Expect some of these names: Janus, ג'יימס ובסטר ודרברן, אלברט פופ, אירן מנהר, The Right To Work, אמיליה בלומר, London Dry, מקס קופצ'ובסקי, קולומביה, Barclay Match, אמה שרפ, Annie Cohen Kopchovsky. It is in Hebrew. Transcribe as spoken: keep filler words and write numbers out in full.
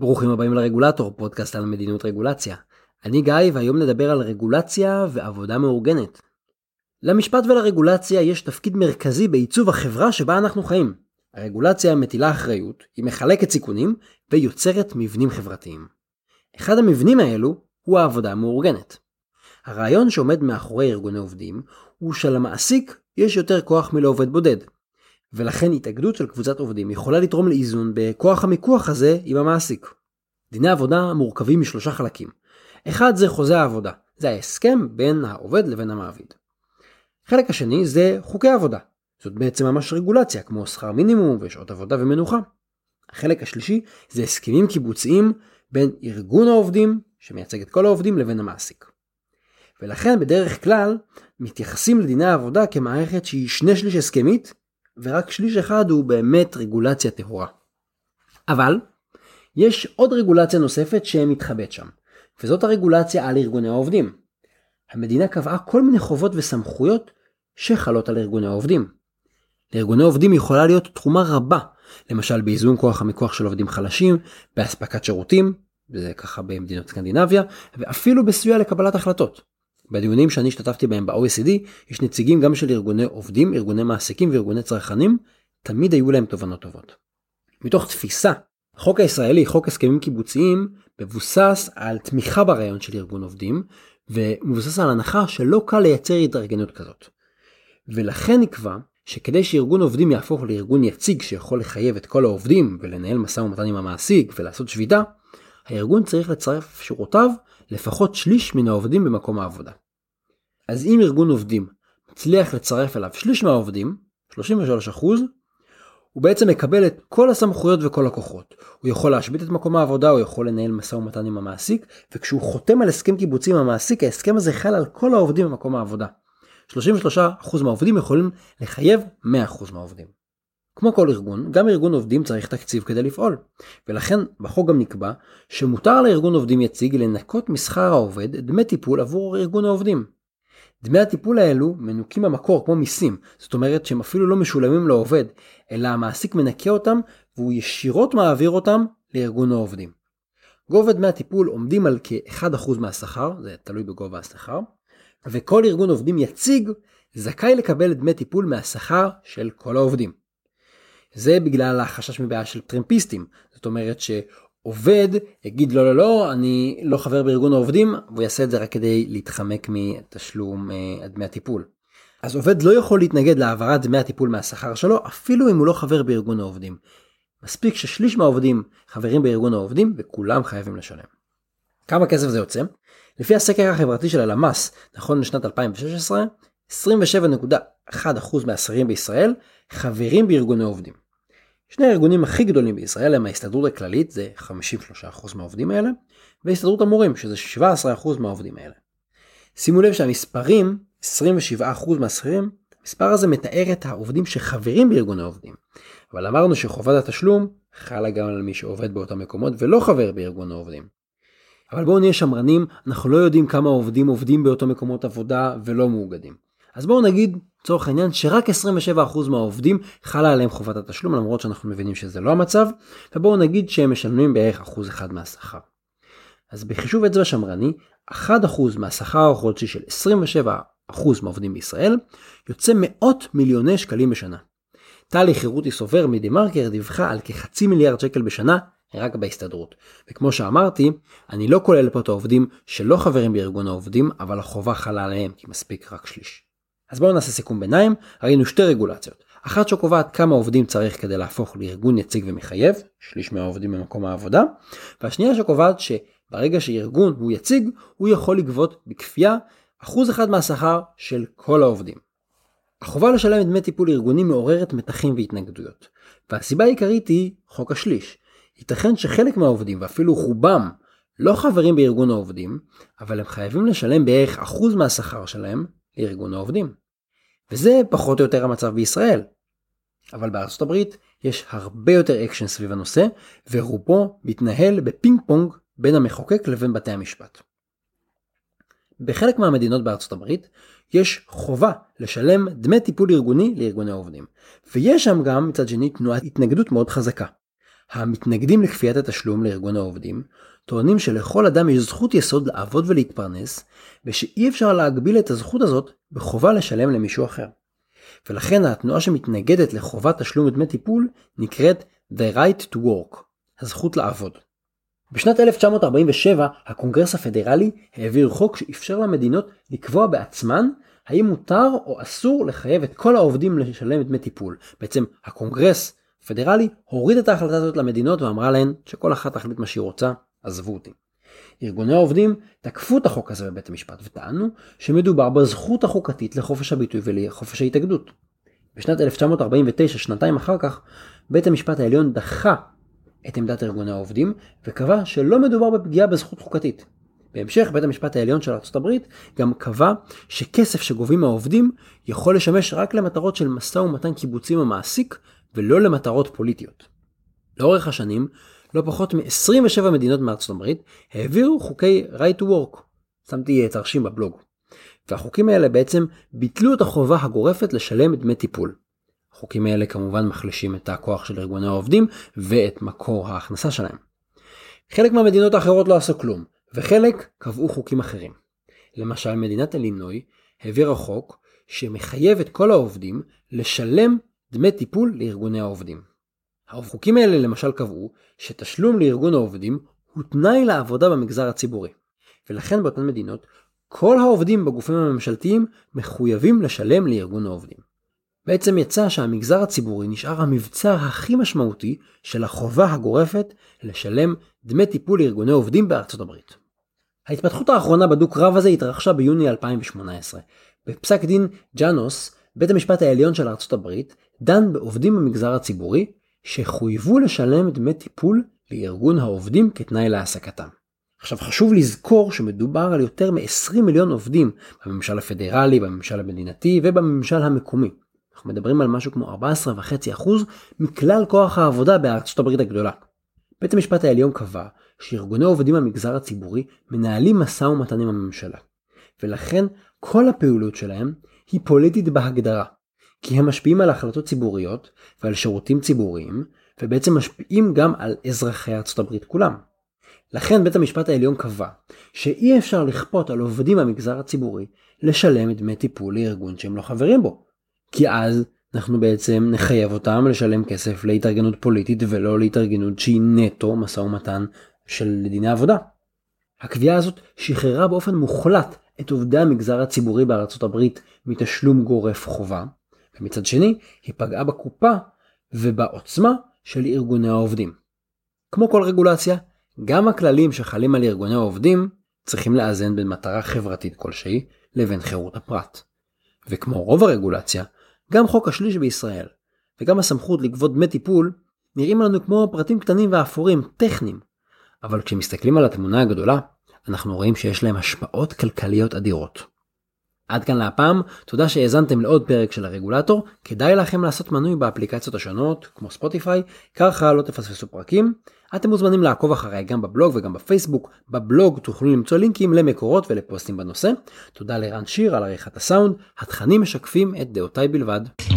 ברוכים הבאים לרגולטור, פודקאסט על מדיניות רגולציה. אני גיא, והיום נדבר על רגולציה ועבודה מאורגנת. למשפט ולרגולציה יש תפקיד מרכזי בעיצוב החברה שבה אנחנו חיים. הרגולציה מטילה אחריות, היא מחלקת סיכונים ויוצרת מבנים חברתיים. אחד המבנים האלו הוא העבודה המאורגנת. הרעיון שעומד מאחורי ארגוני עובדים הוא שלמעסיק יש יותר כוח מלעובד בודד. ולכן התאגדות של קבוצת עובדים יכולה לתרום לאיזון בכוח המיקוח הזה עם המעסיק. דיני עבודה מורכבים משלושה חלקים. אחד זה חוזה העבודה, זה ההסכם בין העובד לבין המעביד. חלק השני זה חוקי עבודה, זאת בעצם ממש רגולציה כמו שכר מינימום ושעות עבודה ומנוחה. החלק השלישי זה הסכמים קיבוציים בין ארגון העובדים שמייצג את כל העובדים לבין המעסיק. ולכן בדרך כלל מתייחסים לדיני העבודה כמערכת שהיא שני שליש הסכמית, ורק שליש אחד הוא באמת רגולציה טהורה. אבל יש עוד רגולציה נוספת שמתחבאת שם, וזאת הרגולציה על ארגוני העובדים. המדינה קבעה כל מיני חובות וסמכויות שחלות על ארגוני העובדים. לארגוני העובדים יכולה להיות תחומה רבה, למשל באיזון כוח המיקוח של עובדים חלשים, באספקת שירותים, וזה ככה במדינות סקנדינביה, ואפילו בסיוע לקבלת החלטות. בדיונים שאני השתתפתי בהם ב-או אי סי די, יש נציגים גם של ארגוני עובדים, ארגוני מעסיקים וארגוני צרכנים, תמיד היו להם תובנות טובות. מתוך תפיסה, החוק הישראלי, חוק הסכמים קיבוציים, מבוסס על תמיכה ברעיון של ארגון עובדים, ומבוסס על הנחה שלא קל לייצר התארגנות כזאת. ולכן נקבע שכדי שארגון עובדים יהפוך לארגון יציג שיכול לחייב את כל העובדים, ולנהל משא ומתן עם המעסיק ולעשות שביתה, הארגון צריך לצרף שורותיו לפחות שליש מן העובדים במקום העבודה. אז אם ארגון עובדים מצליח לצרף אליו שליש מהעובדים, שלושים ושלושה אחוז, הוא בעצם מקבל את כל הסמכויות וכל הכוחות. הוא יכול להשבית את מקום העבודה, הוא יכול לנהל משא ומתן עם המעסיק, וכשהוא חותם על הסכם קיבוצי עם המעסיק, ההסכם הזה חל על כל העובדים במקום העבודה. שלושים ושלושה אחוז מהעובדים יכולים לחייב מאה אחוז מהעובדים. כמו כל ארגון, גם ארגון עובדים צריך תקציב כדי לפעול. ולכן בחוק גם נקבע שמותר לארגון עובדים יציג לנקות משכר העובד דמי טיפול עבור ארגון העובדים. דמי הטיפול האלו מנוקים במקור כמו מיסים, זאת אומרת שהם אפילו לא משולמים לעובד, אלא המעסיק מנקה אותם והוא ישירות מעביר אותם לארגון העובדים. גובה דמי הטיפול עומדים על כ-אחד אחוז מהשכר, זה תלוי בגובה השכר, וכל ארגון עובדים יציג זכאי לקבל דמי טיפול מהשכר של כל העובדים. זה בגלל החשש מבעיה של טרמפיסטים. זאת אומרת שעובד יגיד לא לא לא, אני לא חבר בארגון העובדים, והוא יעשה את זה רק כדי להתחמק מתשלום אה, דמי הטיפול. אז עובד לא יכול להתנגד להעברת דמי הטיפול מהשכר שלו, אפילו אם הוא לא חבר בארגון העובדים. מספיק ששליש מהעובדים חברים בארגון העובדים, וכולם חייבים לשלם. כמה כסף זה יוצא? לפי הסקר החברתי של הלמ"ס, נכון לשנת אלפיים ושש עשרה, עשרים ושבע נקודה אחת אחוז מהשרים בישראל חברים בארגוני עובדים. שני הארגונים הכי גדולים בישראל הם ההסתדרות הכללית, זה חמישים ושלושה אחוז מהעובדים האלה, וההסתדרות המורים, שזה שבעה עשר אחוז מהעובדים האלה. שימו לב שהמספרים, עשרים ושבעה אחוז מהשכירים, המספר הזה מתאר את העובדים שחברים בארגוני עובדים. אבל אמרנו שחובת התשלום חלה גם על מי שעובד באותם מקומות ולא חבר בארגון העובדים. אבל בואו נהיה שמרנים, אנחנו לא יודעים כמה עובדים עובדים באותו מקומות עבודה ולא מאוגדים. אז בואו נגיד, צורך העניין, שרק עשרים ושבע אחוז מהעובדים חלה עליהם חובת התשלום, למרות שאנחנו מבינים שזה לא המצב, ובואו נגיד שהם משלמים בערך אחוז אחד מהשכר. אז בחישוב אצבע שמרני, אחד אחוז מהשכר החודשי של עשרים ושבע אחוז מהעובדים בישראל, יוצא מאות מיליוני שקלים בשנה. טלי חירותי סובר מדה-מרקר דיווחה על כחצי מיליארד שקל בשנה, רק בהסתדרות. וכמו שאמרתי, אני לא כולל פה את העובדים שלא חברים בארגון העובדים, אבל החובה חלה עליהם, כי מספיק רק שליש. אז בואו נעשה סיכום ביניים, ראינו שתי רגולציות. אחת שקובעת כמה עובדים צריך כדי להפוך לארגון יציג ומחייב, שליש מהעובדים במקום העבודה, והשנייה שקובעת שברגע שארגון הוא יציג, הוא יכול לגבות בכפייה אחוז אחד מהשכר של כל העובדים. החובה לשלם דמי טיפול ארגוני מעוררת מתחים והתנגדויות, והסיבה העיקרית היא חוק השליש. ייתכן שחלק מהעובדים ואפילו רובם לא חברים בארגון העובדים, אבל הם חייבים לשלם בערך אחוז מהשכר שלהם לארגון העובדים. וזה פחות או יותר המצב בישראל. אבל בארצות הברית יש הרבה יותר אקשן סביב הנושא, ורובו מתנהל בפינג פונג בין המחוקק לבין בתי המשפט. בחלק מהמדינות בארצות הברית יש חובה לשלם דמי טיפול ארגוני לארגוני העובדים, ויש שם גם מצד שני תנועת התנגדות מאוד חזקה. המתנגדים לכפיית התשלום לארגון העובדים טוענים שלכל אדם יש זכות יסוד לעבוד ולהתפרנס, ושאי אפשר להגביל את הזכות הזאת בחובה לשלם למישהו אחר. ולכן התנועה שמתנגדת לחובת תשלום דמי טיפול נקראת The Right To Work, הזכות לעבוד. בשנת אלף תשע מאות ארבעים ושבע הקונגרס הפדרלי העביר חוק שאפשר למדינות לקבוע בעצמן האם מותר או אסור לחייב את כל העובדים לשלם דמי טיפול. בעצם הקונגרס הפדרלי הוריד את ההחלטה הזאת למדינות ואמרה להן שכל אחת תחליט מה שהיא רוצה, עזבו אותי. ארגוני העובדים תקפו את החוק הזה בבית המשפט וטענו שמדובר בזכות החוקתית לחופש הביטוי ולחופש ההתאגדות. בשנת אלף תשע מאות ארבעים ותשע, שנתיים אחר כך, בית המשפט העליון דחה את עמדת ארגוני העובדים וקבע שלא מדובר בפגיעה בזכות חוקתית. בהמשך, בית המשפט העליון של ארצות הברית גם קבע שכסף שגובים העובדים יכול לשמש רק למטרות של משא ומתן קיבוצי עם המעסיק ולא למטרות פוליטיות. לאורך השנים, לא פחות מ-עשרים ושבע מדינות מארצות הברית העבירו חוקי right to work. שמתי תרשים בבלוג. והחוקים האלה בעצם ביטלו את החובה הגורפת לשלם דמי טיפול. החוקים האלה כמובן מחלישים את הכוח של ארגוני העובדים ואת מקור ההכנסה שלהם. חלק מהמדינות האחרות לא עשו כלום, וחלק קבעו חוקים אחרים. למשל, מדינת אלינוי העבירה חוק שמחייב את כל העובדים לשלם דמי טיפול לארגוני העובדים. החוקים האלה למשל קבעו שתשלום לארגון העובדים הוא תנאי לעבודה במגזר הציבורי. ולכן באותן מדינות, כל העובדים בגופים הממשלתיים מחויבים לשלם לארגון העובדים. בעצם יצא שהמגזר הציבורי נשאר המבצר הכי משמעותי של החובה הגורפת לשלם דמי טיפול לארגוני עובדים בארצות הברית. ההתפתחות האחרונה בדוק רב הזה התרחשה ביוני אלפיים ושמונה עשרה. בפסק דין ג'אנוס, בית המשפט העליון של ארצות הברית דן בעובדים במגזר הציבורי שחויבו לשלם דמי טיפול לארגון העובדים כתנאי להעסקתם. עכשיו חשוב לזכור שמדובר על יותר מ-עשרים מיליון עובדים בממשל הפדרלי, בממשל המדינתי ובממשל המקומי. אנחנו מדברים על משהו כמו ארבע עשרה נקודה חמש אחוז מכלל כוח העבודה בארצות הברית הגדולה. בית המשפט העליון קבע שארגוני עובדים במגזר הציבורי מנהלים משא ומתן עם הממשלה. ולכן כל הפעילות שלהם היא פוליטית בהגדרה. כי הם משפיעים על החלטות ציבוריות ועל שירותים ציבוריים, ובעצם משפיעים גם על אזרחי ארצות הברית כולם. לכן בית המשפט העליון קבע שאי אפשר לכפות על עובדים במגזר הציבורי לשלם דמי טיפול לארגון שהם לא חברים בו. כי אז אנחנו בעצם נחייב אותם לשלם כסף להתארגנות פוליטית ולא להתארגנות שהיא נטו משא ומתן של דיני עבודה. הקביעה הזאת שחררה באופן מוחלט את עובדי המגזר הציבורי בארצות הברית מתשלום גורף חובה, ומצד שני היא פגעה בקופה ובעוצמה של ארגוני העובדים. כמו כל רגולציה, גם הכללים שחלים על ארגוני העובדים צריכים לאזן בין מטרה חברתית כלשהי לבין חירות הפרט. וכמו רוב הרגולציה, גם חוק השליש בישראל וגם הסמכות לגבות דמי טיפול נראים לנו כמו פרטים קטנים ואפורים טכניים. אבל כשמסתכלים על התמונה הגדולה, אנחנו רואים שיש להם השפעות כלכליות אדירות. עד כאן להפעם, תודה שהאזנתם לעוד פרק של הרגולטור, כדאי לכם לעשות מנוי באפליקציות השונות, כמו ספוטיפיי, ככה לא תפספסו פרקים, אתם מוזמנים לעקוב אחריי גם בבלוג וגם בפייסבוק, בבלוג תוכלו למצוא לינקים למקורות ולפוסטים בנושא, תודה לרן שיר על עריכת הסאונד, התכנים משקפים את דעותיי בלבד.